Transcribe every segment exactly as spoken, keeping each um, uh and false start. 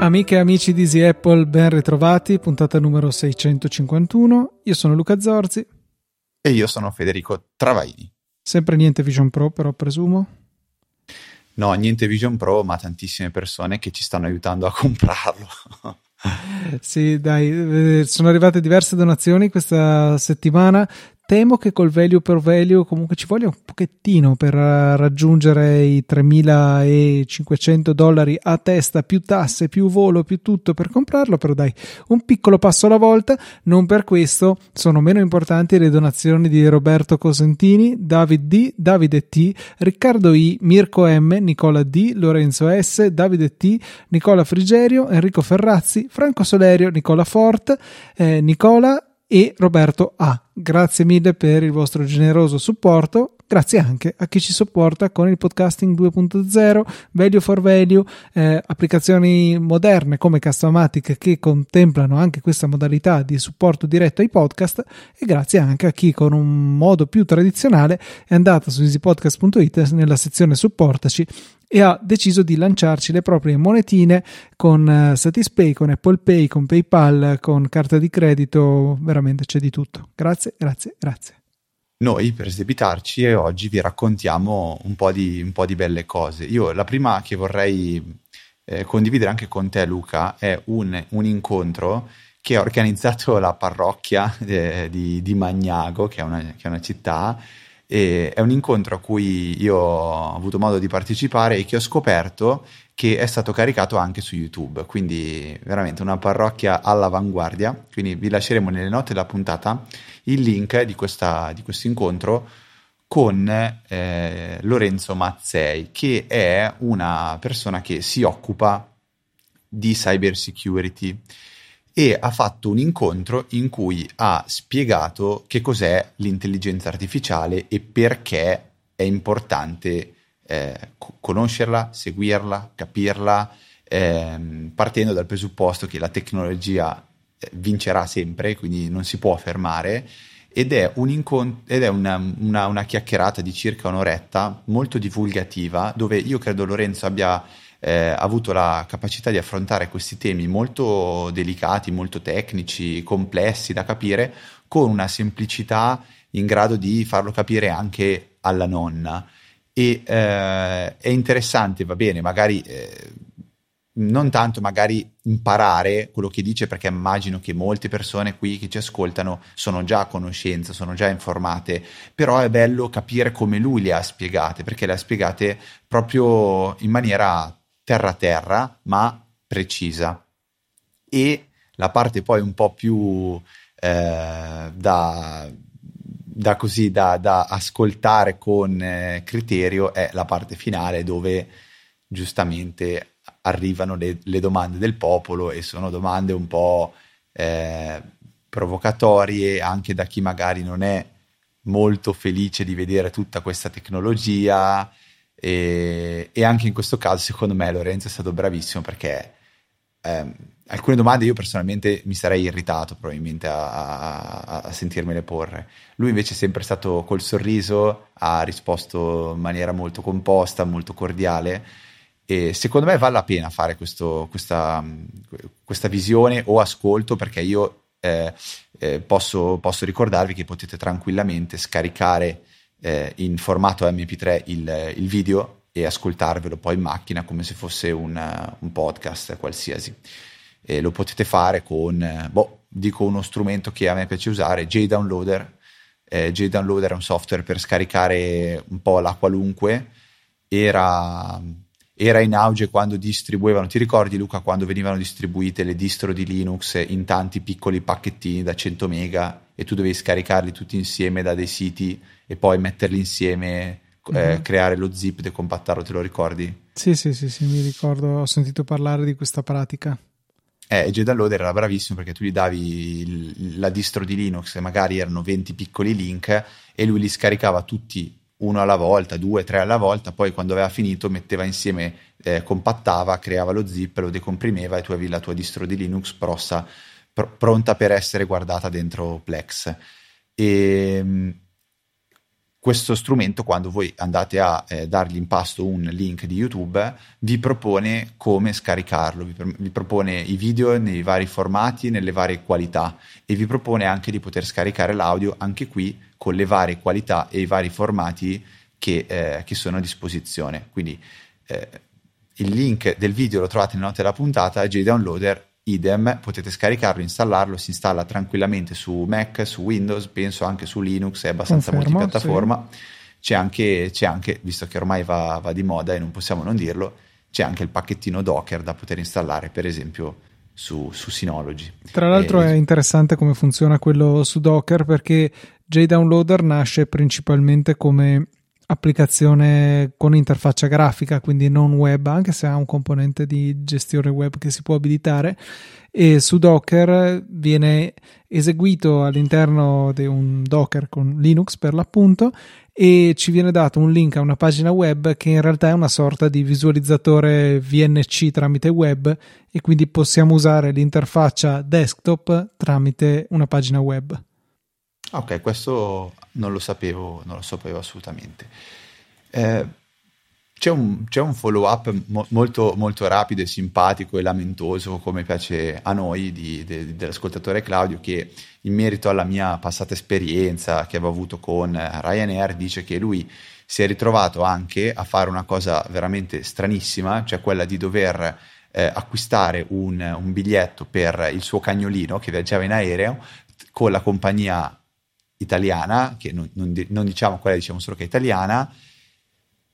Amiche e amici di Easy Apple, ben ritrovati, puntata numero seicentocinquantuno. Io sono Luca Zorzi. E io sono Federico Travaini. Sempre niente Vision Pro, però presumo? No, niente Vision Pro, ma tantissime persone che ci stanno aiutando a comprarlo. Sì, dai, sono arrivate diverse donazioni questa settimana. Temo che col value per value comunque ci voglia un pochettino per raggiungere i tremilacinquecento dollari a testa, più tasse, più volo, più tutto per comprarlo, però dai, un piccolo passo alla volta. Non per questo sono meno importanti le donazioni di Roberto Cosentini, Davide D, Davide T, Riccardo I, Mirko M, Nicola D, Lorenzo S, Davide T, Nicola Frigerio, Enrico Ferrazzi, Franco Solerio, Nicola Fort, eh, Nicola e Roberto A. Grazie mille per il vostro generoso supporto. Grazie anche a chi ci sopporta con il podcasting due punto zero, value for value, eh, applicazioni moderne come Castamatic che contemplano anche questa modalità di supporto diretto ai podcast, e grazie anche a chi con un modo più tradizionale è andato su easy podcast punto it nella sezione supportaci e ha deciso di lanciarci le proprie monetine con uh, Satispay, con Apple Pay, con PayPal, con carta di credito. Veramente c'è di tutto. Grazie, grazie, grazie. Noi per sdebitarci e oggi vi raccontiamo un po' di, un po' di belle cose. Io la prima che vorrei eh, condividere anche con te, Luca, è un, un incontro che ha organizzato la parrocchia de, di, di Magnago, che è una, che è una città. E è un incontro a cui io ho avuto modo di partecipare e che ho scoperto che è stato caricato anche su YouTube, quindi veramente una parrocchia all'avanguardia. Quindi vi lasceremo nelle note della puntata il link di, questa, di questo incontro con eh, Lorenzo Mazzei, che è una persona che si occupa di cyber security e ha fatto un incontro in cui ha spiegato che cos'è l'intelligenza artificiale e perché è importante eh, conoscerla, seguirla, capirla, ehm, partendo dal presupposto che la tecnologia eh, vincerà sempre, quindi non si può fermare, ed è, un incont- ed è una, una, una chiacchierata di circa un'oretta molto divulgativa, dove io credo Lorenzo abbia Eh, ha avuto la capacità di affrontare questi temi molto delicati, molto tecnici, complessi da capire, con una semplicità in grado di farlo capire anche alla nonna. E eh, è interessante, va bene, magari eh, non tanto magari imparare quello che dice, perché immagino che molte persone qui che ci ascoltano sono già a conoscenza, sono già informate, però è bello capire come lui le ha spiegate, perché le ha spiegate proprio in maniera terra terra ma precisa. E la parte poi un po' più eh, da, da così da, da ascoltare con eh, criterio è la parte finale, dove giustamente arrivano le, le domande del popolo, e sono domande un po' eh, provocatorie anche da chi magari non è molto felice di vedere tutta questa tecnologia. E, e anche in questo caso secondo me Lorenzo è stato bravissimo, perché ehm, alcune domande io personalmente mi sarei irritato probabilmente a, a, a sentirmele porre. Lui invece è sempre stato col sorriso, ha risposto in maniera molto composta, molto cordiale, e secondo me vale la pena fare questo, questa, questa visione o ascolto, perché io eh, eh, posso, posso ricordarvi che potete tranquillamente scaricare in formato emme pi tre il, il video e ascoltarvelo poi in macchina come se fosse un, un podcast qualsiasi. E lo potete fare con, boh, dico uno strumento che a me piace usare, jDownloader. Eh, jDownloader è un software per scaricare un po' la qualunque. Era, era in auge quando distribuivano, ti ricordi Luca, quando venivano distribuite le distro di Linux in tanti piccoli pacchettini da cento mega e tu dovevi scaricarli tutti insieme da dei siti e poi metterli insieme, eh, mm-hmm. creare lo zip, decompattarlo, te lo ricordi? Sì, sì, sì, sì, mi ricordo, ho sentito parlare di questa pratica. Eh, jDownloader era bravissimo, perché tu gli davi il, la distro di Linux, che magari erano venti piccoli link, e lui li scaricava tutti uno alla volta, due, tre alla volta, poi quando aveva finito metteva insieme, eh, compattava, creava lo zip, lo decomprimeva e tu avevi la tua distro di Linux prossa pr- pronta per essere guardata dentro Plex. E questo strumento, quando voi andate a eh, dargli in pasto un link di YouTube, vi propone come scaricarlo, vi, pr- vi propone i video nei vari formati, nelle varie qualità, e vi propone anche di poter scaricare l'audio, anche qui con le varie qualità e i vari formati che, eh, che sono a disposizione. Quindi eh, il link del video lo trovate nella nota della puntata, jDownloader idem, potete scaricarlo, installarlo, si installa tranquillamente su Mac, su Windows, penso anche su Linux, è abbastanza Confermo, multipiattaforma. Sì. C'è anche, c'è anche, visto che ormai va, va di moda e non possiamo non dirlo, c'è anche il pacchettino Docker da poter installare, per esempio, su, su Synology. Tra l'altro eh, è interessante come funziona quello su Docker, perché jDownloader nasce principalmente come applicazione con interfaccia grafica, quindi non web, anche se ha un componente di gestione web che si può abilitare, e su Docker viene eseguito all'interno di un Docker con Linux per l'appunto, e ci viene dato un link a una pagina web che in realtà è una sorta di visualizzatore V N C tramite web, e quindi possiamo usare l'interfaccia desktop tramite una pagina web. Ok, questo non lo sapevo, non lo sapevo assolutamente. Eh, c'è un, c'è un follow-up mo- molto, molto rapido e simpatico e lamentoso, come piace a noi, di, de, dell'ascoltatore Claudio, che in merito alla mia passata esperienza che avevo avuto con Ryanair dice che lui si è ritrovato anche a fare una cosa veramente stranissima, cioè quella di dover eh, acquistare un, un biglietto per il suo cagnolino che viaggiava in aereo con la compagnia italiana, che non, non, non diciamo quella, diciamo solo che è italiana,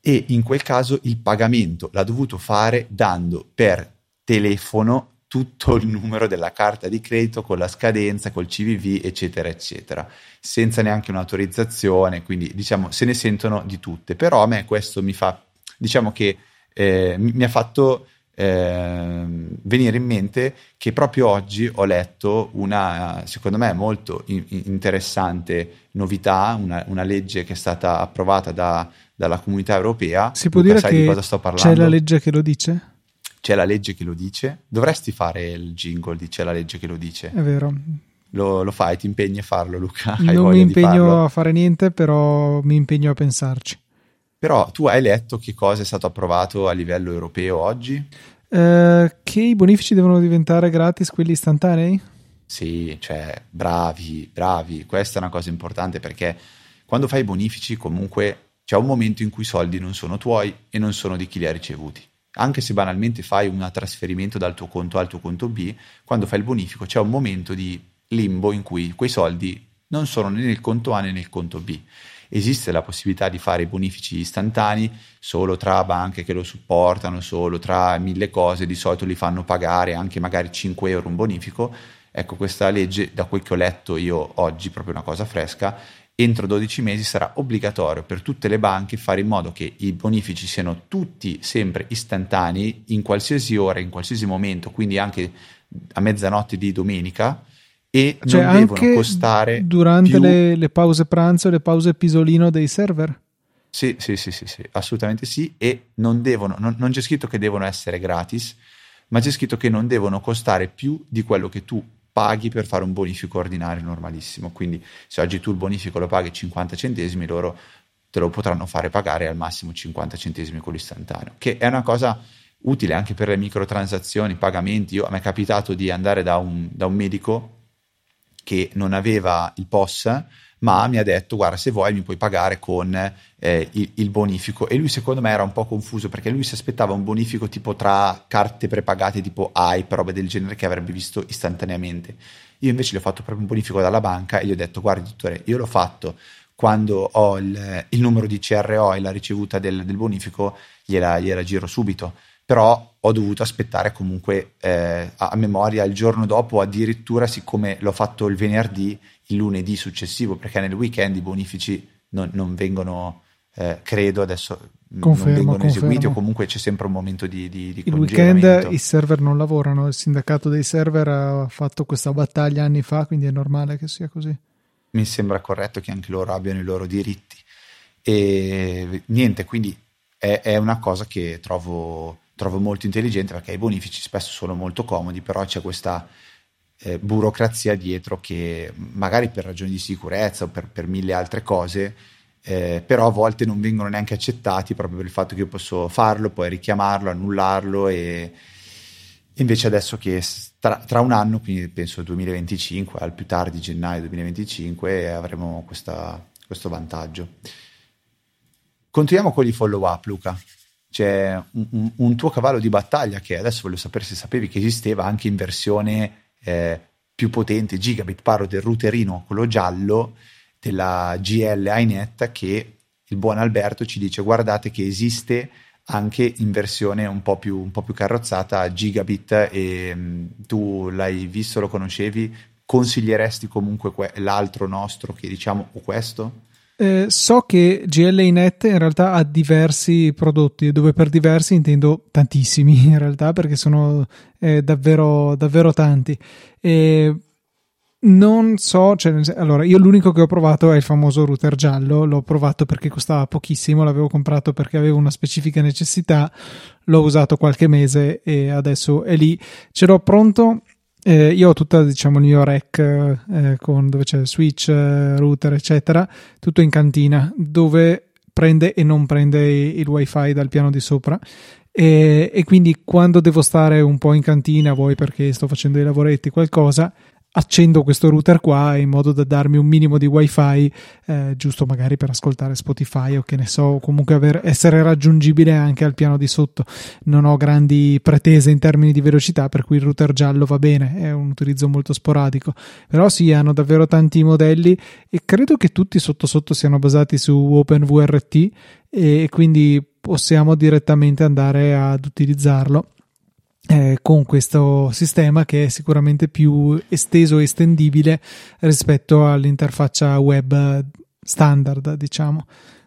e in quel caso il pagamento l'ha dovuto fare dando per telefono tutto il numero della carta di credito con la scadenza, col C V V, eccetera eccetera, senza neanche un'autorizzazione. Quindi diciamo se ne sentono di tutte, però a me questo mi fa, diciamo che eh, mi, mi ha fatto Eh, venire in mente che proprio oggi ho letto una, secondo me, molto in- interessante novità, una, una legge che è stata approvata da, dalla Comunità Europea. Si può Luca, dire sai che di cosa sto parlando? C'è la legge che lo dice? C'è la legge che lo dice? Dovresti fare il jingle di c'è la legge che lo dice. È vero. Lo, lo fai, ti impegni a farlo, Luca? Hai non mi impegno a fare niente, però mi impegno a pensarci. Però tu hai letto che cosa è stato approvato a livello europeo oggi? Eh, che i bonifici devono diventare gratis, quelli istantanei? Sì, cioè bravi, bravi. Questa è una cosa importante, perché quando fai i bonifici comunque c'è un momento in cui i soldi non sono tuoi e non sono di chi li ha ricevuti. Anche se banalmente fai un trasferimento dal tuo conto A al tuo conto B, quando fai il bonifico c'è un momento di limbo in cui quei soldi non sono né nel conto A né nel conto B. Esiste la possibilità di fare i bonifici istantanei solo tra banche che lo supportano, solo tra mille cose, di solito li fanno pagare anche magari cinque euro un bonifico. Ecco, questa legge, da quel che ho letto io oggi, proprio una cosa fresca, entro dodici mesi sarà obbligatorio per tutte le banche fare in modo che i bonifici siano tutti sempre istantanei, in qualsiasi ora, in qualsiasi momento, quindi anche a mezzanotte di domenica, e cioè non devono costare durante più... le, le pause pranzo e le pause pisolino dei server. Sì, sì, sì, sì, sì, assolutamente sì. E non devono, non, non c'è scritto che devono essere gratis, ma c'è scritto che non devono costare più di quello che tu paghi per fare un bonifico ordinario normalissimo. Quindi se oggi tu il bonifico lo paghi cinquanta centesimi, loro te lo potranno fare pagare al massimo cinquanta centesimi con l'istantaneo, che è una cosa utile anche per le microtransazioni, pagamenti. Io, a me è capitato di andare da un, da un medico che non aveva il P O S, ma mi ha detto: guarda, se vuoi mi puoi pagare con eh, il, il bonifico. E lui secondo me era un po' confuso, perché lui si aspettava un bonifico tipo tra carte prepagate tipo Hype, roba del genere, che avrebbe visto istantaneamente. Io invece gli ho fatto proprio un bonifico dalla banca e gli ho detto: guarda dottore, io l'ho fatto quando ho il, il numero di C R O e la ricevuta del, del bonifico, gliela, gliela giro subito. Però ho dovuto aspettare comunque eh, a memoria il giorno dopo, addirittura, siccome l'ho fatto il venerdì, il lunedì successivo, perché nel weekend i bonifici non, non vengono, eh, credo adesso, confermo, non vengono confermo. eseguiti, o comunque c'è sempre un momento di, di, di congelamento. Il weekend i server non lavorano, il sindacato dei server ha fatto questa battaglia anni fa, quindi è normale che sia così. Mi sembra corretto che anche loro abbiano i loro diritti. E niente, quindi è, è una cosa che trovo... trovo molto intelligente, perché i bonifici spesso sono molto comodi, però c'è questa eh, burocrazia dietro che magari per ragioni di sicurezza o per, per mille altre cose, eh, però a volte non vengono neanche accettati proprio per il fatto che io posso farlo, poi richiamarlo, annullarlo. E invece adesso che tra, tra un anno, quindi penso duemilaventicinque, al più tardi gennaio duemilaventicinque, avremo questa, questo vantaggio. Continuiamo con i follow up, Luca. C'è un, un, un tuo cavallo di battaglia che adesso voglio sapere se sapevi che esisteva anche in versione eh, più potente, gigabit. Parlo del routerino, quello giallo della G L.iNet, che il buon Alberto ci dice: guardate che esiste anche in versione un po' più, un po' più carrozzata, gigabit. E mh, tu l'hai visto, lo conoscevi, consiglieresti comunque que- l'altro nostro, che diciamo, o questo? Eh, so che G L.iNet in realtà ha diversi prodotti, dove per diversi intendo tantissimi in realtà, perché sono eh, davvero davvero tanti. E non so, cioè, allora, io l'unico che ho provato è il famoso router giallo. L'ho provato perché costava pochissimo, l'avevo comprato perché avevo una specifica necessità, l'ho usato qualche mese e adesso è lì, ce l'ho pronto. Eh, io ho tutta, diciamo, il mio rack eh, con, dove c'è switch, eh, router eccetera, tutto in cantina, dove prende e non prende il wifi dal piano di sopra, e, e quindi quando devo stare un po' in cantina, vuoi perché sto facendo dei lavoretti, qualcosa, accendo questo router qua in modo da darmi un minimo di wifi, eh, giusto magari per ascoltare Spotify o che ne so, comunque aver, essere raggiungibile anche al piano di sotto. Non ho grandi pretese in termini di velocità, per cui il router giallo va bene, è un utilizzo molto sporadico. Però sì, hanno davvero tanti modelli e credo che tutti sotto sotto siano basati su OpenVRT, e quindi possiamo direttamente andare ad utilizzarlo Eh, con questo sistema, che è sicuramente più esteso e estendibile rispetto all'interfaccia web standard, diciamo.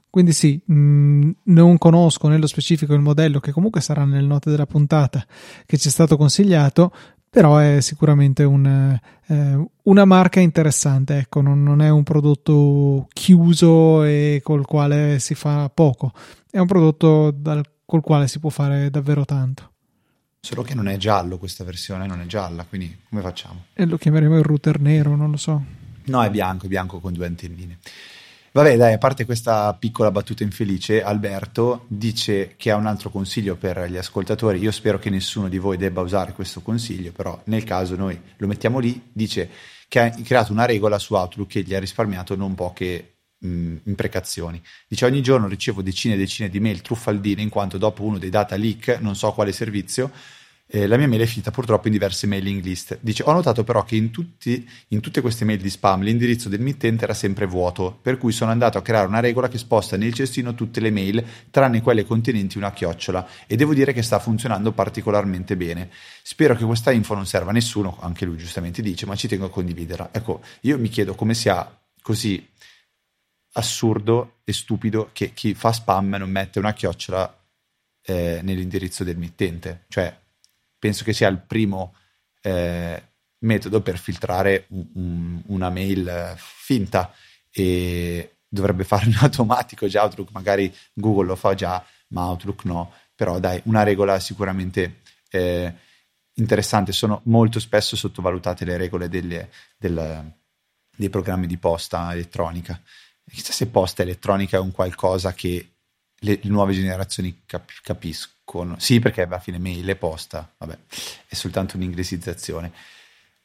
Quindi sì, mh, non conosco nello specifico il modello, che comunque sarà nelle note della puntata, che ci è stato consigliato, però è sicuramente un, eh, una marca interessante, ecco. Non, non è un prodotto chiuso e col quale si fa poco, è un prodotto dal, col quale si può fare davvero tanto. Solo che non è giallo, questa versione non è gialla, quindi come facciamo? E lo chiameremo il router nero, non lo so. No, è bianco, è bianco con due antennine. Vabbè, dai, a parte questa piccola battuta infelice, Alberto dice che ha un altro consiglio per gli ascoltatori. Io spero che nessuno di voi debba usare questo consiglio, però nel caso noi lo mettiamo lì. Dice che ha creato una regola su Outlook che gli ha risparmiato non poche mh, imprecazioni. Dice: ogni giorno ricevo decine e decine di mail truffaldine, in quanto dopo uno dei data leak, non so quale servizio, Eh, la mia mail è finita purtroppo in diverse mailing list. Dice: ho notato però che in, tutti, in tutte queste mail di spam l'indirizzo del mittente era sempre vuoto, per cui sono andato a creare una regola che sposta nel cestino tutte le mail tranne quelle contenenti una chiocciola, e devo dire che sta funzionando particolarmente bene. Spero che questa info non serva a nessuno, anche lui giustamente dice, ma ci tengo a condividerla. Ecco, io mi chiedo come sia così assurdo e stupido che chi fa spam non mette una chiocciola eh, nell'indirizzo del mittente. Cioè, penso che sia il primo eh, metodo per filtrare un, un, una mail finta, e dovrebbe farlo in automatico già Outlook, magari Google lo fa già, ma Outlook no. Però dai, una regola sicuramente eh, interessante. Sono molto spesso sottovalutate le regole delle, del, dei programmi di posta elettronica. Chissà se posta elettronica è un qualcosa che le, le nuove generazioni cap- capiscono. Con, sì, perché alla fine mail e posta, vabbè, è soltanto un'inglesizzazione.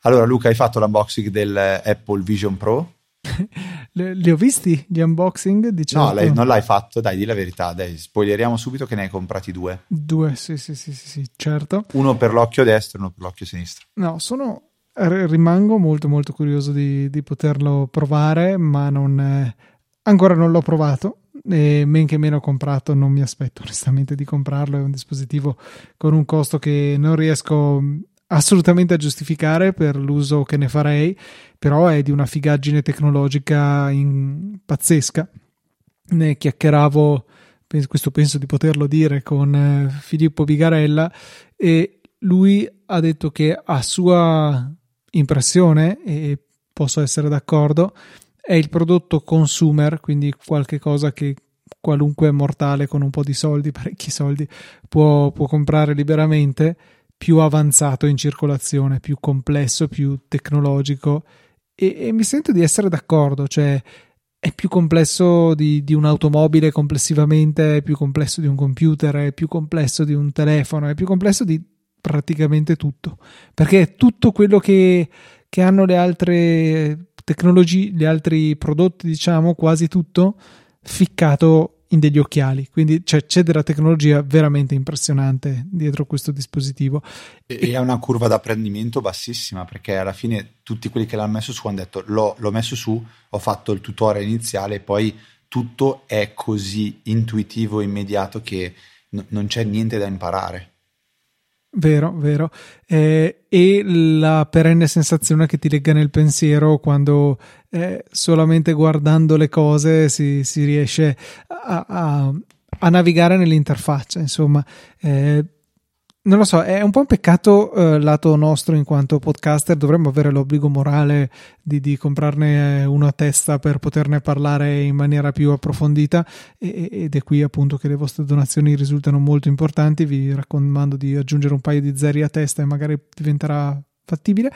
Allora, Luca, hai fatto l'unboxing dell'Apple Vision Pro? Li ho visti gli unboxing? Diciamo. No, lei, non l'hai fatto, dai, di la verità, dai, spoileriamo subito che ne hai comprati due. Due, sì, sì, sì, sì, sì, certo. Uno per l'occhio destro e uno per l'occhio sinistro. No, sono rimango molto molto curioso di, di poterlo provare, ma non eh, ancora non l'ho provato. E men che meno comprato, non mi aspetto onestamente di comprarlo. È un dispositivo con un costo che non riesco assolutamente a giustificare per l'uso che ne farei, però è di una figaggine tecnologica in... pazzesca. Ne chiacchieravo, questo penso di poterlo dire, con Filippo Bigarella, e lui ha detto che, a sua impressione, e posso essere d'accordo, è il prodotto consumer, quindi qualche cosa che qualunque mortale con un po' di soldi, parecchi soldi, può, può comprare liberamente, più avanzato in circolazione, più complesso, più tecnologico, e, e mi sento di essere d'accordo, cioè è più complesso di, di un'automobile complessivamente, è più complesso di un computer, è più complesso di un telefono, è più complesso di praticamente tutto, perché è tutto quello che, che hanno le altre tecnologie, gli altri prodotti, diciamo quasi tutto ficcato in degli occhiali, quindi cioè, c'è della tecnologia veramente impressionante dietro questo dispositivo e, e ha una curva d'apprendimento bassissima, perché alla fine tutti quelli che l'hanno messo su hanno detto l'ho, l'ho messo su, ho fatto il tutorial iniziale, poi tutto è così intuitivo e immediato che n- non c'è niente da imparare. Vero, vero. Eh, e la perenne sensazione che ti legga nel pensiero quando eh, solamente guardando le cose si, si riesce a, a, a navigare nell'interfaccia, insomma. Eh, non lo so, è un po' un peccato eh, lato nostro in quanto podcaster, dovremmo avere l'obbligo morale di, di comprarne uno a testa per poterne parlare in maniera più approfondita, e, ed è qui appunto che le vostre donazioni risultano molto importanti. Vi raccomando di aggiungere un paio di zeri a testa e magari diventerà fattibile.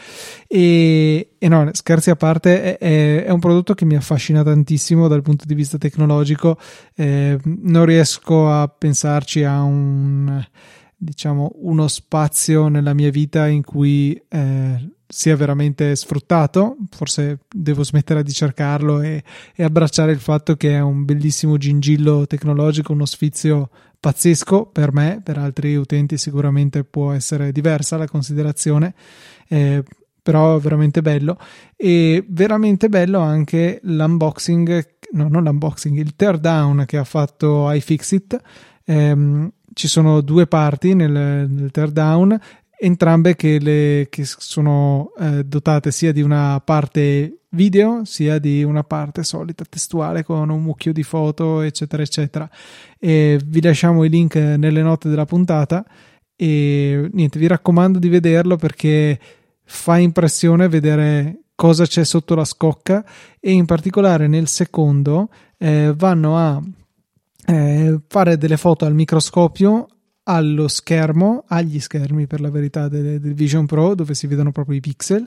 E, e no, scherzi a parte, è, è un prodotto che mi affascina tantissimo dal punto di vista tecnologico, eh, non riesco a pensarci a un... diciamo uno spazio nella mia vita in cui eh, sia veramente sfruttato. Forse devo smettere di cercarlo e, e abbracciare il fatto che è un bellissimo gingillo tecnologico, uno sfizio pazzesco per me, per altri utenti sicuramente può essere diversa la considerazione, eh, però è veramente bello. E veramente bello anche l'unboxing, no non l'unboxing, il teardown che ha fatto iFixit. ehm, Ci sono due parti nel, nel teardown, entrambe che, le, che sono eh, dotate sia di una parte video sia di una parte solita testuale con un mucchio di foto eccetera eccetera. E vi lasciamo i link nelle note della puntata e niente, vi raccomando di vederlo perché fa impressione vedere cosa c'è sotto la scocca, e in particolare nel secondo eh, vanno a Eh, fare delle foto al microscopio allo schermo, agli schermi per la verità del, del Vision Pro, dove si vedono proprio i pixel,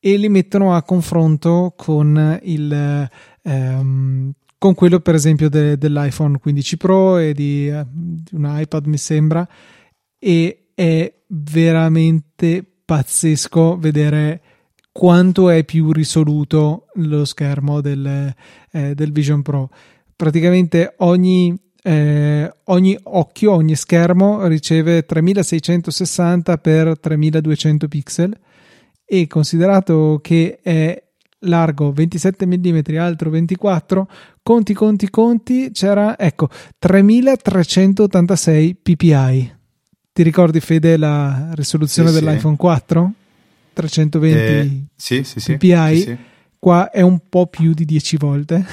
e li mettono a confronto con il ehm, con quello per esempio de, dell'iPhone quindici Pro e di, eh, di un iPad mi sembra, e è veramente pazzesco vedere quanto è più risoluto lo schermo del, eh, del Vision Pro. Praticamente ogni, eh, ogni occhio, ogni schermo riceve tremilaseicentosessanta per tremiladuecento pixel, e considerato che è largo ventisette millimetri, alto ventiquattro, conti conti conti, c'era ecco tremilatrecentottantasei ppi. Ti ricordi Fede la risoluzione sì, dell'iPhone sì. quattro? trecentoventi eh, sì, sì, sì, ppi, sì, sì. Qua è un po' più di dieci volte.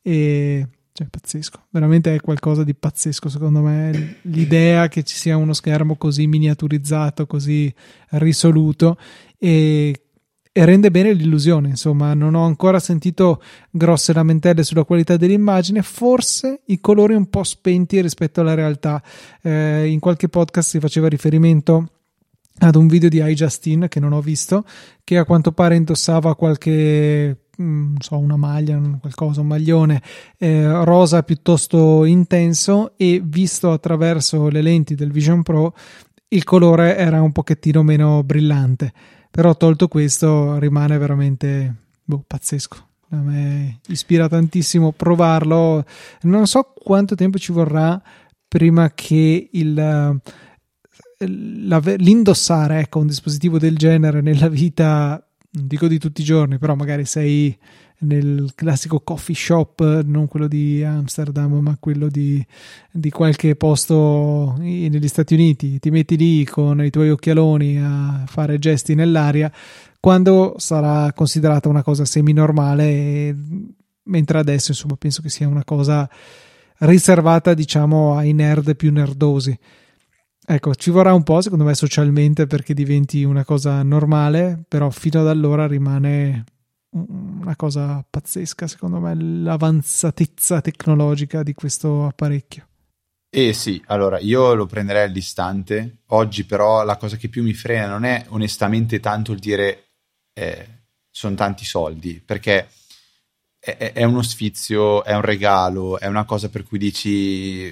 E cioè pazzesco, veramente è qualcosa di pazzesco secondo me l'idea che ci sia uno schermo così miniaturizzato, così risoluto, e, e rende bene l'illusione, insomma. Non ho ancora sentito grosse lamentele sulla qualità dell'immagine, forse i colori un po' spenti rispetto alla realtà. Eh, in qualche podcast si faceva riferimento ad un video di iJustin che non ho visto, che a quanto pare indossava qualche... non so, una maglia, qualcosa, un maglione eh, rosa piuttosto intenso, e visto attraverso le lenti del Vision Pro il colore era un pochettino meno brillante, però tolto questo rimane veramente boh, pazzesco. A me ispira tantissimo provarlo. Non so quanto tempo ci vorrà prima che il la, l'indossare ecco, un dispositivo del genere nella vita, non dico di tutti i giorni, però magari sei nel classico coffee shop, non quello di Amsterdam ma quello di, di qualche posto negli Stati Uniti, ti metti lì con i tuoi occhialoni a fare gesti nell'aria, quando sarà considerata una cosa semi-normale, mentre adesso insomma penso che sia una cosa riservata diciamo ai nerd più nerdosi. Ecco, ci vorrà un po' secondo me socialmente perché diventi una cosa normale, però fino ad allora rimane una cosa pazzesca secondo me l'avanzatezza tecnologica di questo apparecchio. Eh sì, allora io lo prenderei all'istante. Oggi però la cosa che più mi frena non è onestamente tanto il dire eh, sono tanti soldi, perché è, è uno sfizio, è un regalo, è una cosa per cui dici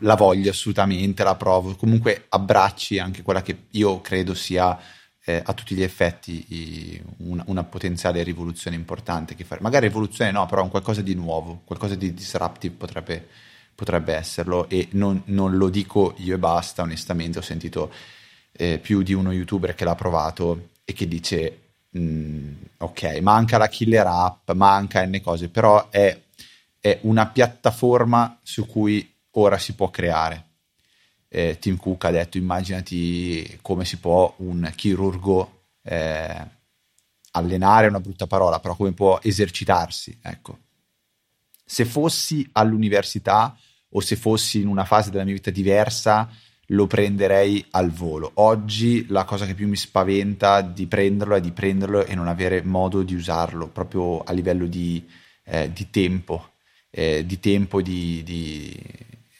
la voglio assolutamente, la provo, comunque abbracci anche quella che io credo sia eh, a tutti gli effetti i, una, una potenziale rivoluzione importante che fare. Magari rivoluzione no, però un qualcosa di nuovo, qualcosa di disruptive potrebbe... potrebbe esserlo, e non, non lo dico io e basta. Onestamente ho sentito eh, più di uno youtuber che l'ha provato e che dice mh, ok, manca la killer app, manca n cose, però è, è una piattaforma su cui ora si può creare. eh, Tim Cook ha detto immaginati come si può un chirurgo eh, allenare, è una brutta parola, però come può esercitarsi, ecco. Se fossi all'università o se fossi in una fase della mia vita diversa, lo prenderei al volo. Oggi la cosa che più mi spaventa di prenderlo è di prenderlo e non avere modo di usarlo, proprio a livello di, eh, di tempo, eh, di tempo di, di,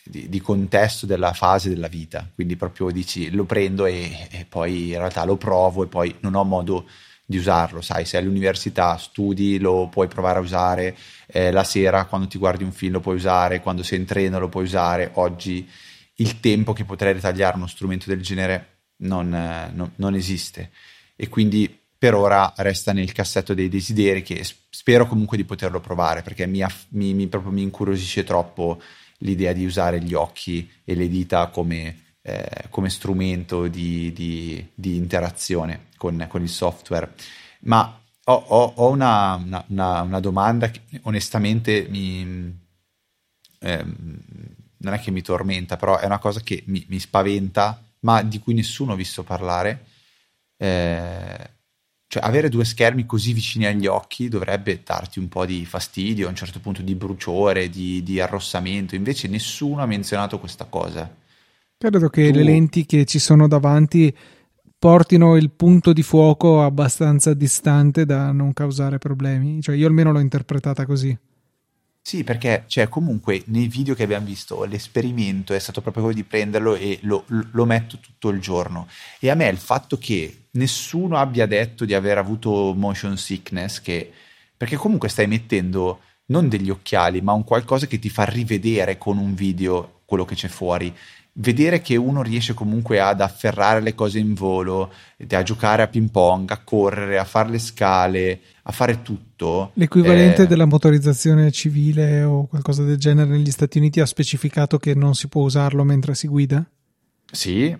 di, di contesto della fase della vita. Quindi proprio dici lo prendo e, e poi in realtà lo provo e poi non ho modo di usarlo, sai, se all'università studi lo puoi provare a usare, eh, la sera quando ti guardi un film lo puoi usare, quando sei in treno lo puoi usare. Oggi il tempo che potrei ritagliare uno strumento del genere non, eh, no, non esiste, e quindi per ora resta nel cassetto dei desideri, che spero comunque di poterlo provare, perché mi, aff- mi, mi, proprio mi incuriosisce troppo l'idea di usare gli occhi e le dita come... come strumento di, di, di interazione con, con il software. Ma ho, ho, ho una, una, una, una domanda che onestamente mi, eh, non è che mi tormenta, però è una cosa che mi, mi spaventa, ma di cui nessuno ha visto parlare. Eh, cioè avere due schermi così vicini agli occhi dovrebbe darti un po' di fastidio, a un certo punto di bruciore, di, di arrossamento, invece nessuno ha menzionato questa cosa. Credo che tu... le lenti che ci sono davanti portino il punto di fuoco abbastanza distante da non causare problemi, cioè io almeno l'ho interpretata così. Sì, perché cioè, comunque nei video che abbiamo visto l'esperimento è stato proprio quello di prenderlo e lo, lo metto tutto il giorno, e a me il fatto che nessuno abbia detto di aver avuto motion sickness, che perché comunque stai mettendo non degli occhiali ma un qualcosa che ti fa rivedere con un video quello che c'è fuori. Vedere che uno riesce comunque ad afferrare le cose in volo, a giocare a ping pong, a correre, a fare le scale, a fare tutto. L'equivalente eh... della motorizzazione civile o qualcosa del genere negli Stati Uniti ha specificato che non si può usarlo mentre si guida? Sì,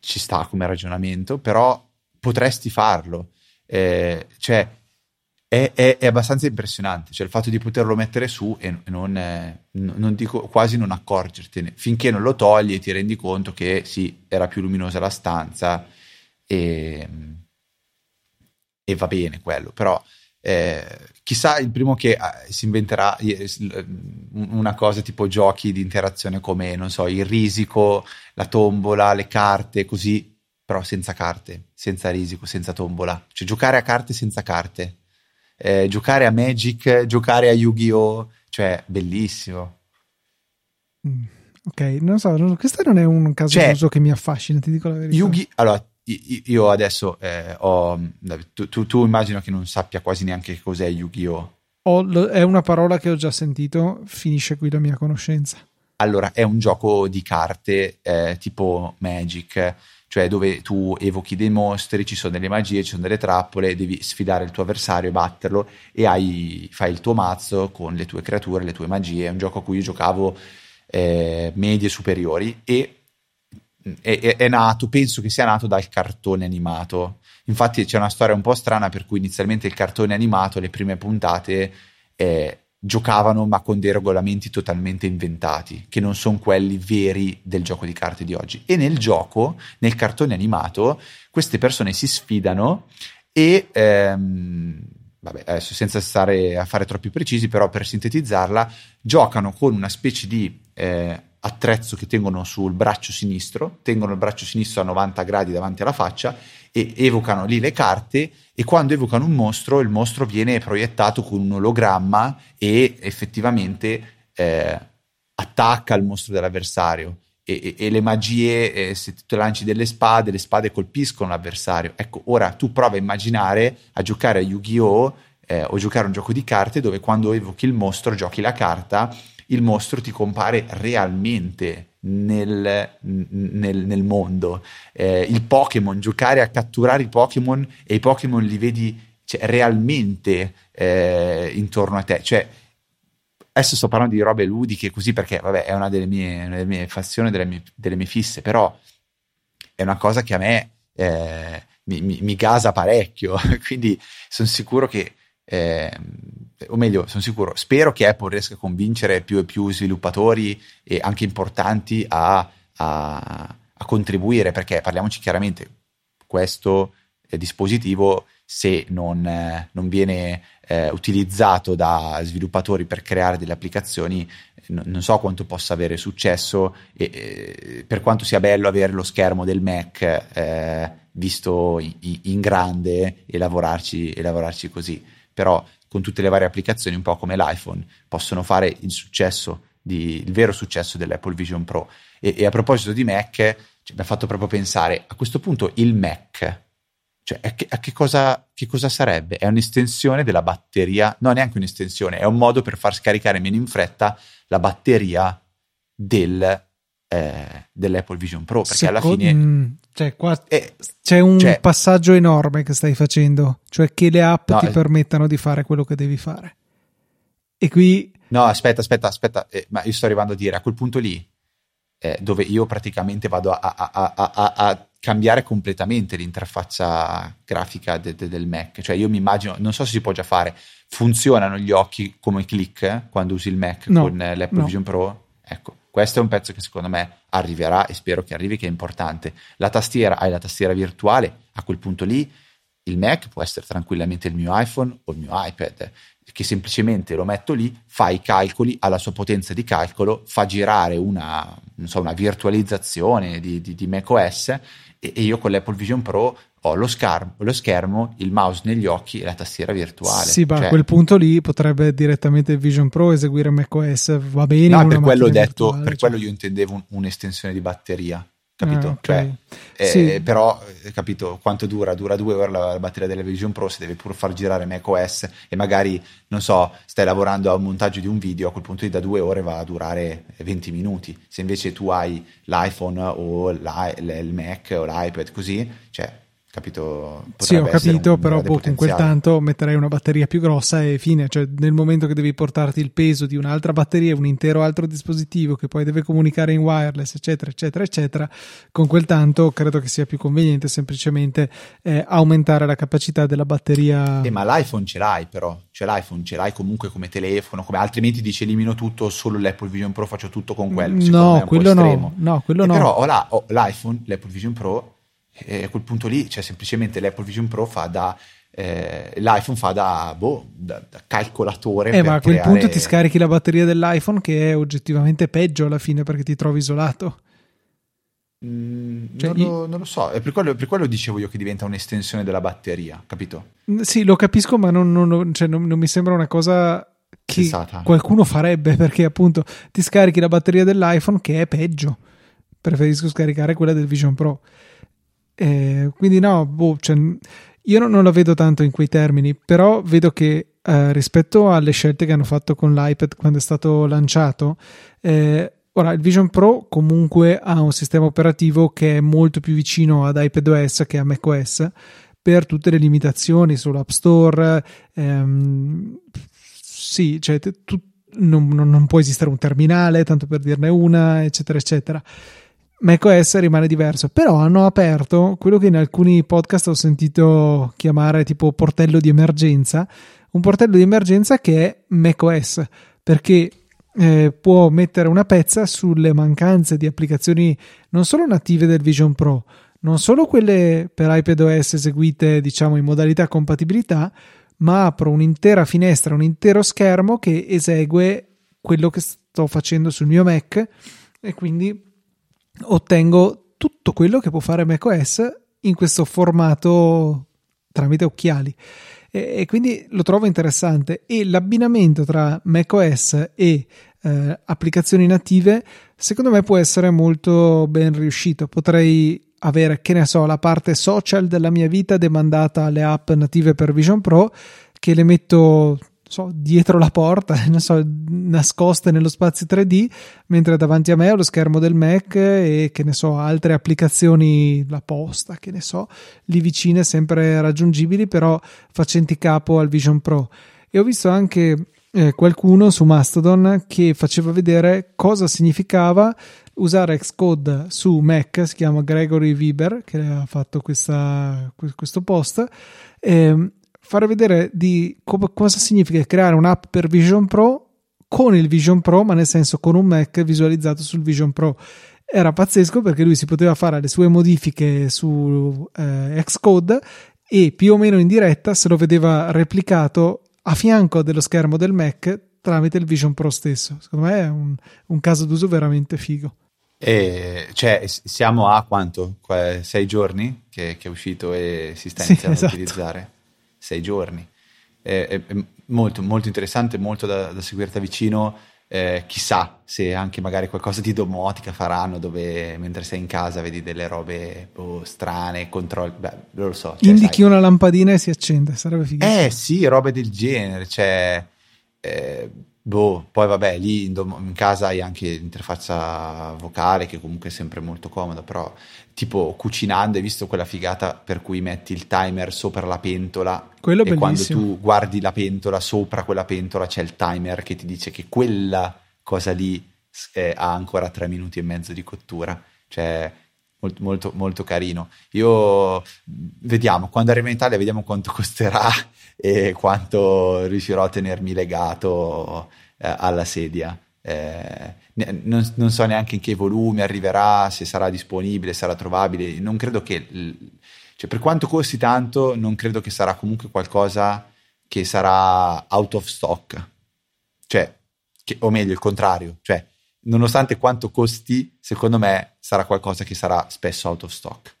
ci sta come ragionamento, però potresti farlo. Eh, cioè è, è, è abbastanza impressionante, cioè il fatto di poterlo mettere su e non, eh, non dico quasi non accorgertene, finché non lo togli e ti rendi conto che sì, era più luminosa la stanza e, e va bene quello, però eh, chissà il primo che eh, si inventerà eh, una cosa tipo giochi di interazione come, non so, il risico, la tombola, le carte, così, però senza carte, senza risico, senza tombola, cioè giocare a carte senza carte. Eh, giocare a Magic, giocare a Yu-Gi-Oh, cioè bellissimo. Ok, non so, questo non è un caso cioè, d'uso che mi affascina, ti dico la verità. Yu-Gi- allora, io adesso eh, ho, tu, tu, tu immagino che non sappia quasi neanche che cos'è Yu-Gi-Oh. Ho, è una parola che ho già sentito, finisce qui la mia conoscenza. Allora, è un gioco di carte eh, tipo Magic, cioè dove tu evochi dei mostri, ci sono delle magie, ci sono delle trappole, devi sfidare il tuo avversario e batterlo, e hai, fai il tuo mazzo con le tue creature, le tue magie. È un gioco a cui io giocavo eh, medie superiori, e è, è nato, penso che sia nato dal cartone animato. Infatti c'è una storia un po' strana per cui inizialmente il cartone animato, le prime puntate, eh, giocavano ma con dei regolamenti totalmente inventati, che non sono quelli veri del gioco di carte di oggi. E nel gioco, nel cartone animato, queste persone si sfidano e, ehm, vabbè, adesso senza stare a fare troppi precisi, però per sintetizzarla, giocano con una specie di eh, attrezzo che tengono sul braccio sinistro, tengono il braccio sinistro a novanta gradi davanti alla faccia e evocano lì le carte, e quando evocano un mostro, il mostro viene proiettato con un ologramma e effettivamente eh, attacca il mostro dell'avversario. E, e, e le magie, eh, se tu lanci delle spade, le spade colpiscono l'avversario. Ecco, ora tu prova a immaginare a giocare a Yu-Gi-Oh eh, o giocare a un gioco di carte dove quando evochi il mostro, giochi la carta, il mostro ti compare realmente nel, nel, nel mondo. Eh, il Pokémon, giocare a catturare i Pokémon e i Pokémon li vedi, cioè, realmente eh, intorno a te, cioè. Adesso sto parlando di robe ludiche così perché, vabbè, è una delle mie, una delle mie passioni, delle mie, delle mie fisse, però è una cosa che a me eh, mi, mi, mi gasa parecchio, quindi sono sicuro che, eh, o meglio, sono sicuro, spero che Apple riesca a convincere più e più sviluppatori e anche importanti a, a, a contribuire, perché parliamoci chiaramente, questo eh, dispositivo, se non, eh, non viene eh, utilizzato da sviluppatori per creare delle applicazioni, n- non so quanto possa avere successo, e, e, per quanto sia bello avere lo schermo del Mac eh, visto i- in grande e lavorarci, e lavorarci così, però con tutte le varie applicazioni, un po' come l'iPhone, possono fare il successo, di, il vero successo dell'Apple Vision Pro. E, e a proposito di Mac, cioè, mi ha fatto proprio pensare, a questo punto il Mac... Cioè, a che, a che, cosa, che cosa sarebbe? È un'estensione della batteria, no, neanche un'estensione, è un modo per far scaricare meno in fretta la batteria del, eh, dell'Apple Vision Pro, perché Secondo, alla fine... Cioè, qua eh, c'è un cioè, passaggio enorme che stai facendo, cioè che le app no, ti eh, permettano di fare quello che devi fare. E qui... No, aspetta, aspetta, aspetta, eh, ma io sto arrivando a dire, a quel punto lì, eh, dove io praticamente vado a... a, a, a, a, a cambiare completamente l'interfaccia grafica de, de, del Mac, cioè io mi immagino, non so se si può già fare, funzionano gli occhi come click eh, quando usi il Mac no, con l'Apple no. Vision Pro? Ecco, questo è un pezzo che secondo me arriverà e spero che arrivi, che è importante. La tastiera, hai la tastiera virtuale, a quel punto lì il Mac può essere tranquillamente il mio iPhone o il mio iPad, che semplicemente lo metto lì, fa i calcoli, ha la sua potenza di calcolo, fa girare una, non so, una virtualizzazione di, di, di macOS, e io con l'Apple Vision Pro ho lo schermo, lo schermo, il mouse negli occhi e la tastiera virtuale. Sì, ma cioè, a quel punto lì potrebbe direttamente il Vision Pro eseguire macOS, va bene? No, per quello ho detto, virtuale, per cioè. quello io intendevo un, un'estensione di batteria, capito? Ah, okay. Cioè, sì. eh, però, capito, quanto dura? Dura due ore la, la batteria della Vision Pro, se deve pur far girare macOS e magari, non so, stai lavorando a un montaggio di un video, a quel punto lì da due ore va a durare venti minuti. Se invece tu hai l'iPhone o la, il Mac o l'iPad così, cioè, capito? Sì, ho capito, un, però boh, con quel tanto metterei una batteria più grossa e fine, cioè nel momento che devi portarti il peso di un'altra batteria, un intero altro dispositivo che poi deve comunicare in wireless, eccetera, eccetera, eccetera, con quel tanto credo che sia più conveniente semplicemente eh, aumentare la capacità della batteria. Eh, ma l'iPhone ce l'hai però, cioè l'iPhone ce l'hai comunque come telefono, come altrimenti dici elimino tutto, solo l'Apple Vision Pro, faccio tutto con quello. Secondo no, me è un quello po' estremo. No, no, quello eh, no. Però ho, la, ho l'iPhone, l'Apple Vision Pro. E a quel punto lì, cioè, semplicemente l'Apple Vision Pro fa da eh, l'iPhone fa da, boh, da, da calcolatore. Eh, per ma a quel creare... punto ti scarichi la batteria dell'iPhone, che è oggettivamente peggio alla fine perché ti trovi isolato. Mm, cioè, non, lo, non lo so, è per, quello, per quello dicevo io che diventa un'estensione della batteria, capito? Sì, lo capisco, ma non, non, cioè, non, non mi sembra una cosa che Sensata. qualcuno farebbe, perché appunto ti scarichi la batteria dell'iPhone, che è peggio. Preferisco scaricare quella del Vision Pro. Eh, quindi no, boh, cioè, io non, non la vedo tanto in quei termini, però vedo che eh, rispetto alle scelte che hanno fatto con l'iPad quando è stato lanciato, eh, ora il Vision Pro comunque ha un sistema operativo che è molto più vicino ad iPadOS che a macOS, per tutte le limitazioni sull'App Store. ehm, sì, cioè tu, non, non, non può esistere un terminale, tanto per dirne una, eccetera eccetera. macOS rimane diverso, però hanno aperto quello che in alcuni podcast ho sentito chiamare tipo portello di emergenza, un portello di emergenza che è macOS, perché eh, può mettere una pezza sulle mancanze di applicazioni non solo native del Vision Pro, non solo quelle per iPadOS eseguite diciamo in modalità compatibilità, ma apro un'intera finestra, un intero schermo che esegue quello che sto facendo sul mio Mac, e quindi ottengo tutto quello che può fare macOS in questo formato tramite occhiali. e, e quindi lo trovo interessante, e l'abbinamento tra macOS e eh, applicazioni native secondo me può essere molto ben riuscito. Potrei avere, che ne so, la parte social della mia vita demandata alle app native per Vision Pro, che le metto so, dietro la porta, non so, nascoste nello spazio tre D, mentre davanti a me ho lo schermo del Mac e, che ne so, altre applicazioni, la posta, che ne so, lì vicine, sempre raggiungibili, però facenti capo al Vision Pro. E ho visto anche eh, qualcuno su Mastodon che faceva vedere cosa significava usare Xcode su Mac. Si chiama Gregory Weber, che ha fatto questa, questo post, eh, fare vedere di co- cosa significa creare un'app per Vision Pro con il Vision Pro, ma nel senso con un Mac visualizzato sul Vision Pro. Era pazzesco, perché lui si poteva fare le sue modifiche su eh, Xcode e più o meno in diretta se lo vedeva replicato a fianco dello schermo del Mac tramite il Vision Pro stesso. Secondo me è un, un caso d'uso veramente figo. E cioè, siamo a quanto? Sei giorni che, che è uscito e si sta iniziando sì, esatto. ad utilizzare? Sei giorni, è, è molto molto interessante, molto da, da seguire da vicino. Eh, chissà se anche magari qualcosa di domotica faranno, dove mentre sei in casa vedi delle robe boh, strane, controlli, beh, non lo so. Cioè, indichi sai, una lampadina e si accende, sarebbe fighissimo. Eh sì, robe del genere, cioè eh, boh, poi vabbè, lì in, dom- in casa hai anche l'interfaccia vocale, che comunque è sempre molto comoda, però tipo cucinando, hai visto quella figata per cui metti il timer sopra la pentola? Quello è bellissimo. Quando tu guardi la pentola, sopra quella pentola c'è il timer che ti dice che quella cosa lì eh, ha ancora tre minuti e mezzo di cottura, cioè molto, molto, molto carino. Io vediamo, quando arrivo in Italia vediamo quanto costerà e quanto riuscirò a tenermi legato eh, alla sedia. Eh, non, non so neanche in che volumi arriverà, se sarà disponibile, sarà trovabile. Non credo che, cioè, per quanto costi tanto, non credo che sarà comunque qualcosa che sarà out of stock, cioè che, o meglio il contrario, cioè nonostante quanto costi, secondo me sarà qualcosa che sarà spesso out of stock.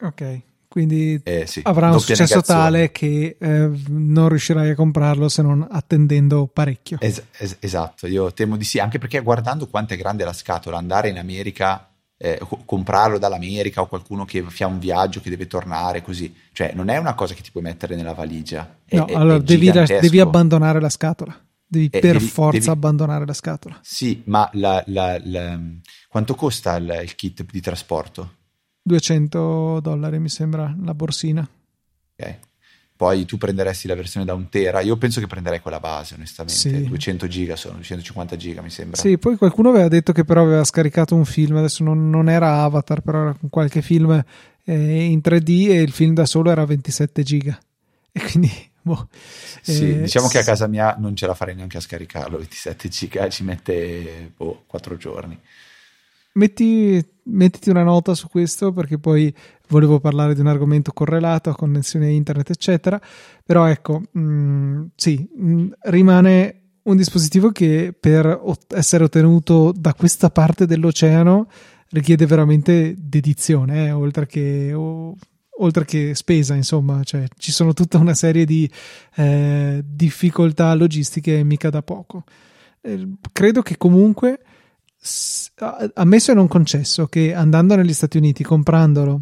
Ok, quindi eh, sì, avrà un successo negazione. Tale che eh, non riuscirai a comprarlo se non attendendo parecchio. Es- es- esatto, io temo di sì, anche perché guardando quanto è grande la scatola, andare in America, eh, co- comprarlo dall'America, o qualcuno che fa un viaggio, che deve tornare, così, cioè non è una cosa che ti puoi mettere nella valigia. È, no, è, allora è devi, la- devi abbandonare la scatola, devi eh, per devi, forza devi... abbandonare la scatola. Sì, ma la, la, la, quanto costa il, il kit di trasporto? duecento dollari mi sembra la borsina. Ok, poi tu prenderesti la versione da un tera, io penso che prenderei quella base onestamente, sì. duecento giga sono, duecentocinquanta giga mi sembra. Sì, poi qualcuno aveva detto che però aveva scaricato un film, adesso non, non era Avatar, però era qualche film eh, in tre D e il film da solo era ventisette giga e quindi... Boh. Sì, eh, diciamo che a casa mia non ce la farei neanche a scaricarlo, ventisette giga ci mette boh, quattro giorni. Metti, mettiti una nota su questo, perché poi volevo parlare di un argomento correlato a connessione a internet eccetera, però ecco mh, sì, mh, rimane un dispositivo che per ot- essere ottenuto da questa parte dell'oceano richiede veramente dedizione, eh, oltre che o, oltre che spesa, insomma, cioè ci sono tutta una serie di eh, difficoltà logistiche mica da poco. Eh, credo che comunque, ammesso e non concesso che andando negli Stati Uniti, comprandolo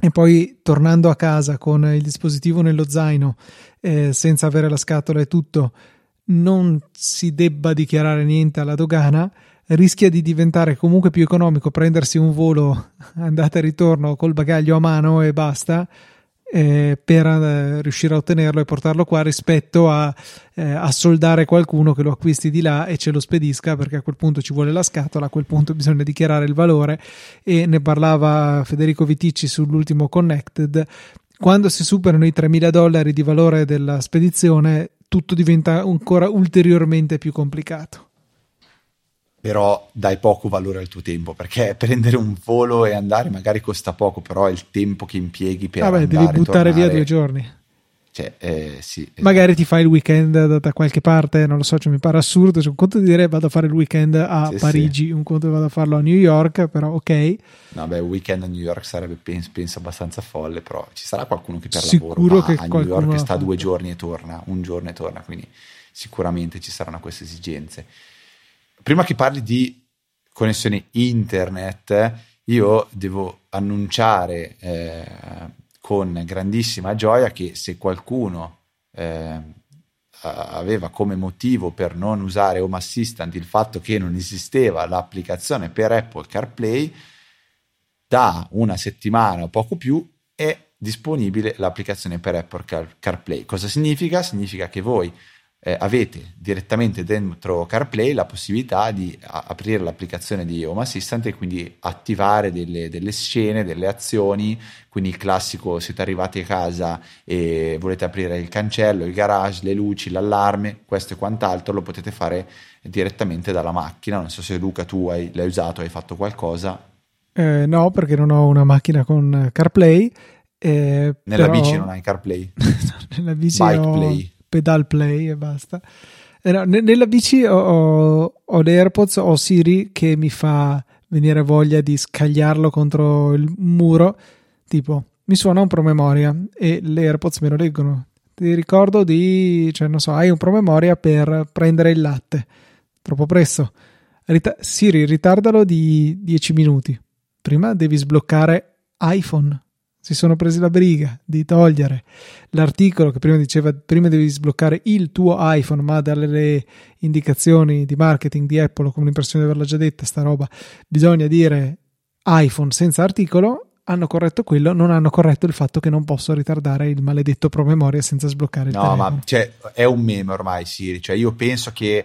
e poi tornando a casa con il dispositivo nello zaino eh, senza avere la scatola e tutto, non si debba dichiarare niente alla dogana, rischia di diventare comunque più economico prendersi un volo andata e ritorno col bagaglio a mano e basta, eh, per eh, riuscire a ottenerlo e portarlo qua, rispetto a eh, assoldare qualcuno che lo acquisti di là e ce lo spedisca, perché a quel punto ci vuole la scatola, a quel punto bisogna dichiarare il valore. E ne parlava Federico Viticci sull'ultimo Connected: quando si superano i tremila dollari di valore della spedizione tutto diventa ancora ulteriormente più complicato. Però dai poco valore al tuo tempo, perché prendere un volo e andare magari costa poco, però è il tempo che impieghi per ah beh, andare, devi buttare tornare. Via due giorni. Cioè, eh, sì, esatto. Magari ti fai il weekend da, da qualche parte, non lo so, cioè mi pare assurdo, cioè, un conto di dire vado a fare il weekend a sì, Parigi, sì. Un conto vado a farlo a New York, però ok. No, beh, weekend a New York sarebbe penso, penso abbastanza folle, però ci sarà qualcuno che per sicuro lavoro va che a New York e sta due giorni e torna, un giorno e torna, quindi sicuramente ci saranno queste esigenze. Prima che parli di connessione internet, io devo annunciare eh, con grandissima gioia che se qualcuno eh, aveva come motivo per non usare Home Assistant il fatto che non esisteva l'applicazione per Apple CarPlay, da una settimana o poco più è disponibile l'applicazione per Apple Car- CarPlay. Cosa significa? Significa che voi eh, avete direttamente dentro CarPlay la possibilità di a- aprire l'applicazione di Home Assistant e quindi attivare delle, delle scene, delle azioni. Quindi il classico: siete arrivati a casa e volete aprire il cancello, il garage, le luci, l'allarme, questo e quant'altro, lo potete fare direttamente dalla macchina. Non so se Luca tu hai, l'hai usato, hai fatto qualcosa. Eh, no, perché non ho una macchina con CarPlay. Eh, nella però... bici non hai CarPlay? Nella bici Bike ho Play. Pedal Play e basta. Eh, no, n- nella bici ho, ho, ho le AirPods, ho Siri che mi fa venire voglia di scagliarlo contro il muro. Tipo, mi suona un promemoria e le AirPods me lo leggono. Ti ricordo di, cioè non so, hai un promemoria per prendere il latte. Troppo presto. Rita- Siri, ritardalo di dieci minuti. Prima devi sbloccare iPhone. Si sono presi la briga di togliere l'articolo che prima diceva prima devi sbloccare il tuo iPhone, ma dalle indicazioni di marketing di Apple, come l'impressione di averla già detta sta roba, bisogna dire iPhone senza articolo. Hanno corretto quello, non hanno corretto il fatto che non posso ritardare il maledetto promemoria senza sbloccare il no telefono. Ma cioè, è un meme ormai Siri, cioè io penso che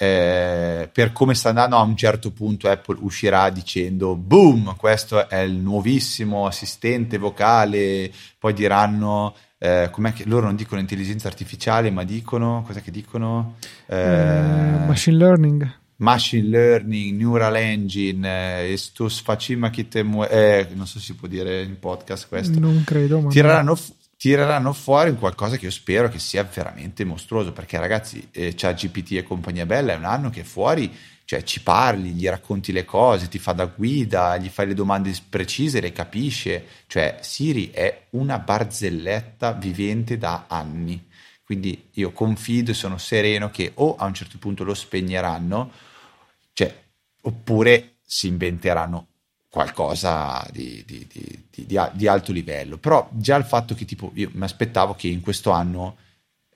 Eh, per come sta andando a un certo punto Apple uscirà dicendo boom, questo è il nuovissimo assistente vocale, poi diranno eh, com'è che loro non dicono intelligenza artificiale ma dicono, cos'è che dicono? Eh, eh, machine learning machine learning, neural engine, estus facima che te mu- eh, non so se si può dire in podcast questo, non credo, ma tireranno fu- tireranno fuori un qualcosa che io spero che sia veramente mostruoso, perché ragazzi eh, ChatGPT e compagnia bella è un anno che è fuori, cioè ci parli, gli racconti le cose, ti fa da guida, gli fai le domande precise, le capisce, cioè Siri è una barzelletta vivente da anni, quindi io confido e sono sereno che o a un certo punto lo spegneranno, cioè, oppure si inventeranno qualcosa di, di, di, di, di alto livello. Però già il fatto che tipo io mi aspettavo che in questo anno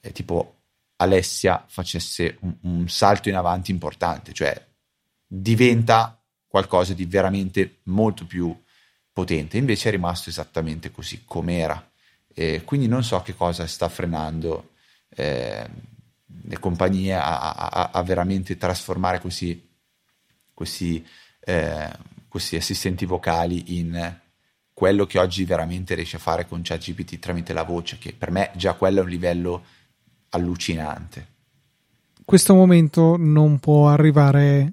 eh, tipo Alessia facesse un, un salto in avanti importante, cioè diventa qualcosa di veramente molto più potente, invece è rimasto esattamente così com'era, eh, quindi non so che cosa sta frenando eh, le compagnie a, a, a veramente trasformare così così eh, questi assistenti vocali in quello che oggi veramente riesce a fare con ChatGPT tramite la voce, che per me già quello è un livello allucinante. Questo momento non può arrivare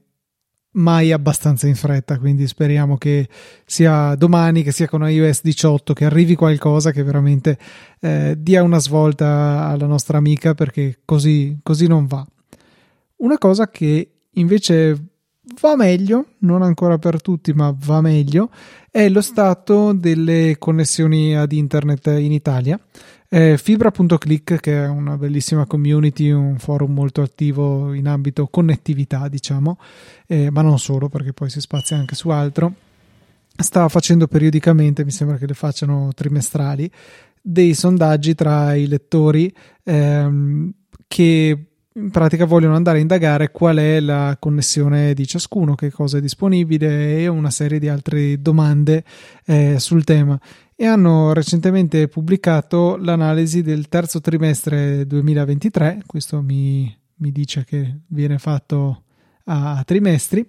mai abbastanza in fretta, quindi speriamo che sia domani, che sia con i o s diciotto, che arrivi qualcosa che veramente eh, dia una svolta alla nostra amica, perché così, così non va. Una cosa che invece va meglio, non ancora per tutti ma va meglio, è lo stato delle connessioni ad internet in Italia. eh, Fibra.click, che è una bellissima community, un forum molto attivo in ambito connettività diciamo, eh, ma non solo, perché poi si spazia anche su altro, sta facendo periodicamente, mi sembra che le facciano trimestrali, dei sondaggi tra i lettori ehm, che in pratica vogliono andare a indagare qual è la connessione di ciascuno, che cosa è disponibile e una serie di altre domande eh, sul tema, e hanno recentemente pubblicato l'analisi del terzo trimestre duemilaventitré, questo mi, mi dice che viene fatto a trimestri,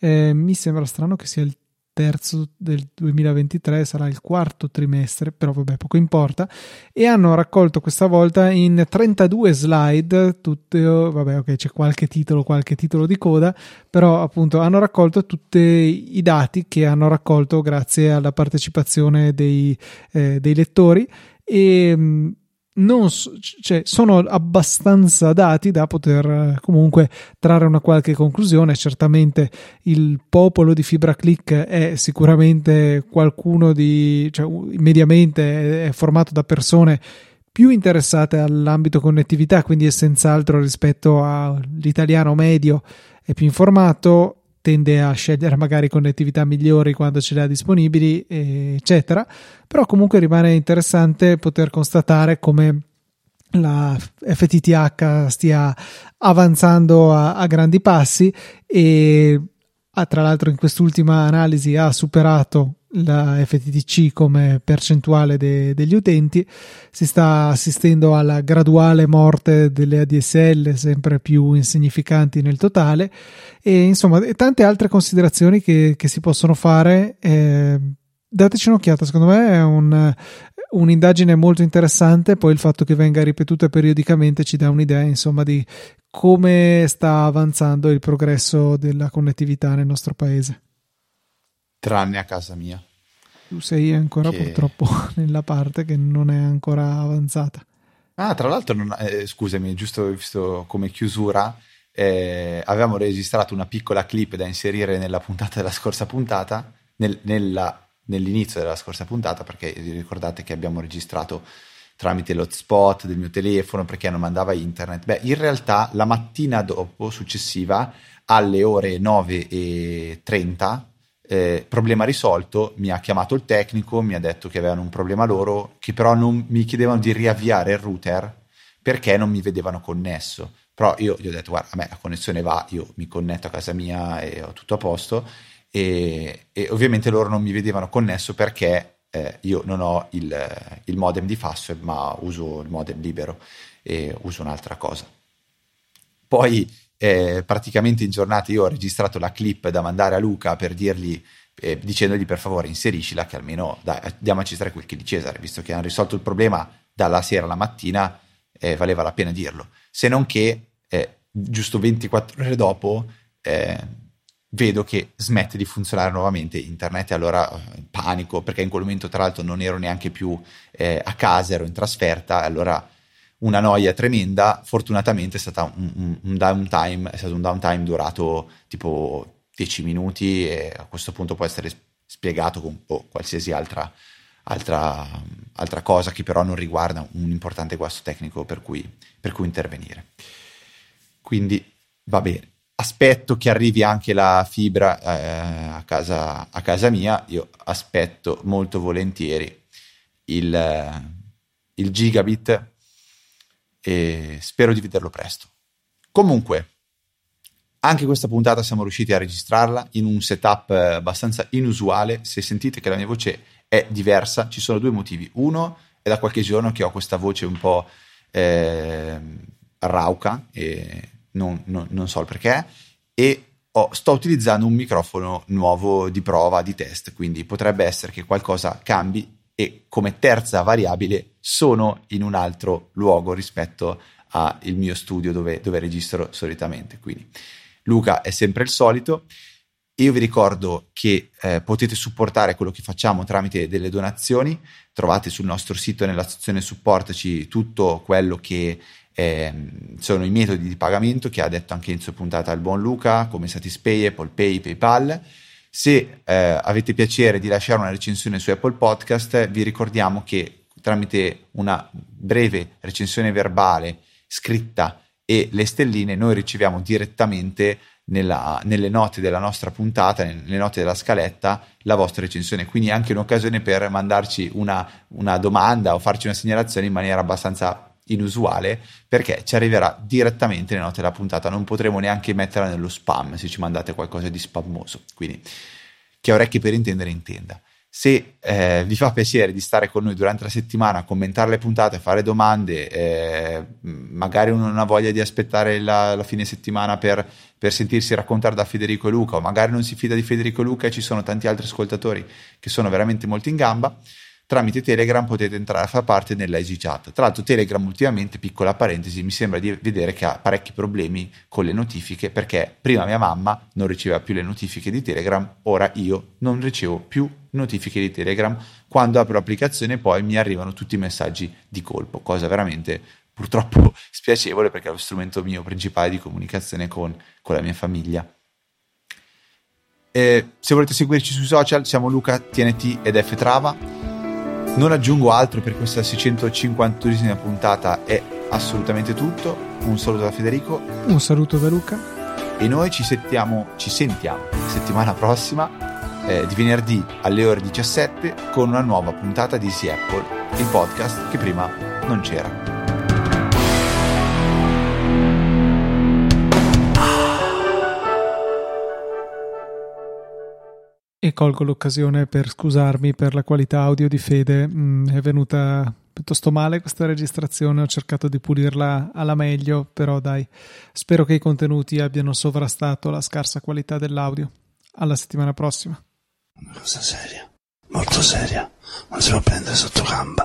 eh, mi sembra strano che sia il terzo del duemilaventitré, sarà il quarto trimestre, però vabbè, poco importa, e hanno raccolto questa volta in trentadue slide tutte, vabbè ok, c'è qualche titolo qualche titolo di coda, però appunto hanno raccolto tutti i dati che hanno raccolto grazie alla partecipazione dei, eh, dei lettori, e non so, cioè, sono abbastanza dati da poter comunque trarre una qualche conclusione. Certamente il popolo di Fibra.click è sicuramente qualcuno di, cioè, mediamente è formato da persone più interessate all'ambito connettività, quindi è senz'altro rispetto all'italiano medio è più informato, tende a scegliere magari connettività migliori quando ce le ha disponibili, eccetera. Però comunque rimane interessante poter constatare come la F T T H stia avanzando a, a grandi passi e ha, tra l'altro, in quest'ultima analisi ha superato la F T T C come percentuale de, degli utenti. Si sta assistendo alla graduale morte delle A D S L, sempre più insignificanti nel totale, e insomma tante altre considerazioni che, che si possono fare. Eh, dateci un'occhiata, secondo me è un, un'indagine molto interessante. Poi il fatto che venga ripetuta periodicamente ci dà un'idea, insomma, di come sta avanzando il progresso della connettività nel nostro paese. Tranne a casa mia. Tu sei ancora che... purtroppo nella parte che non è ancora avanzata. Ah, tra l'altro, non, eh, scusami, giusto visto come chiusura, eh, avevamo registrato una piccola clip da inserire nella puntata della scorsa puntata, nel, nella, nell'inizio della scorsa puntata, perché vi ricordate che abbiamo registrato tramite l'hotspot del mio telefono perché non mandava internet. Beh, in realtà la mattina dopo, successiva, alle ore nove e trenta, Eh, problema risolto, mi ha chiamato il tecnico, mi ha detto che avevano un problema loro, che però non mi chiedevano di riavviare il router perché non mi vedevano connesso. Però io gli ho detto: guarda, a me la connessione va, io mi connetto a casa mia e ho tutto a posto, e, e ovviamente loro non mi vedevano connesso perché eh, io non ho il, il modem di Fastweb, ma uso il modem libero e uso un'altra cosa. Poi Eh, praticamente in giornata io ho registrato la clip da mandare a Luca per dirgli, eh, dicendogli: per favore inseriscila, che almeno dai, diamo a Cesare quel che di Cesare, visto che hanno risolto il problema dalla sera alla mattina, eh, valeva la pena dirlo. Se non che eh, giusto ventiquattro ore dopo eh, vedo che smette di funzionare nuovamente internet, e allora panico, perché in quel momento tra l'altro non ero neanche più eh, a casa, ero in trasferta, e allora una noia tremenda. Fortunatamente è stato un, un, un downtime, è stato un downtime durato tipo dieci minuti, e a questo punto può essere spiegato con oh, qualsiasi altra, altra, altra cosa che però non riguarda un importante guasto tecnico per cui, per cui intervenire. Quindi va bene, aspetto che arrivi anche la fibra eh, a casa, a casa mia. Io aspetto molto volentieri il, il gigabit, e spero di vederlo presto. Comunque, anche questa puntata siamo riusciti a registrarla in un setup abbastanza inusuale. Se sentite che la mia voce è diversa, ci sono due motivi. Uno, è da qualche giorno che ho questa voce un po' eh, rauca, e non, non, non so il perché, e ho, sto utilizzando un microfono nuovo di prova, di test, quindi potrebbe essere che qualcosa cambi. E come terza variabile, sono in un altro luogo rispetto al mio studio dove, dove registro solitamente. Quindi Luca è sempre il solito. Io vi ricordo che eh, potete supportare quello che facciamo tramite delle donazioni. Trovate sul nostro sito, nella sezione supportaci, tutto quello che eh, sono i metodi di pagamento che ha detto anche in sua puntata il buon Luca, come Satispay, Apple Pay, PayPal. Se eh, avete piacere di lasciare una recensione su Apple Podcast, vi ricordiamo che tramite una breve recensione verbale, scritta, e le stelline, noi riceviamo direttamente nella, nelle note della nostra puntata, nelle note della scaletta, la vostra recensione. Quindi è anche un'occasione per mandarci una, una domanda o farci una segnalazione in maniera abbastanza inusuale, perché ci arriverà direttamente nelle note della puntata, non potremo neanche metterla nello spam se ci mandate qualcosa di spammoso. Quindi chi ha orecchie per intendere intenda. Se eh, vi fa piacere di stare con noi durante la settimana, commentare le puntate, fare domande, eh, magari uno non ha voglia di aspettare la, la fine settimana per, per sentirsi raccontare da Federico e Luca, o magari non si fida di Federico e Luca, e ci sono tanti altri ascoltatori che sono veramente molto in gamba, tramite Telegram potete entrare a far parte nella EasyChat. Tra l'altro Telegram ultimamente, piccola parentesi, mi sembra di vedere che ha parecchi problemi con le notifiche, perché prima mia mamma non riceveva più le notifiche di Telegram, ora io non ricevo più notifiche di Telegram. Quando apro l'applicazione poi mi arrivano tutti i messaggi di colpo, cosa veramente purtroppo spiacevole perché è lo strumento mio principale di comunicazione con, con la mia famiglia. Eh, se volete seguirci sui social siamo Luca, T N T ed F Trava. Non aggiungo altro per questa seicentocinquantunesima puntata, è assolutamente tutto. Un saluto da Federico, un saluto da Luca e noi ci sentiamo, ci sentiamo settimana prossima eh, di venerdì alle ore diciassette con una nuova puntata di Easy Apple, il podcast che prima non c'era. E colgo l'occasione per scusarmi per la qualità audio di Fede. Mm, è venuta piuttosto male questa registrazione, ho cercato di pulirla alla meglio, però dai, spero che i contenuti abbiano sovrastato la scarsa qualità dell'audio. Alla settimana prossima. Una cosa seria, molto seria, non si può prendere sotto gamba.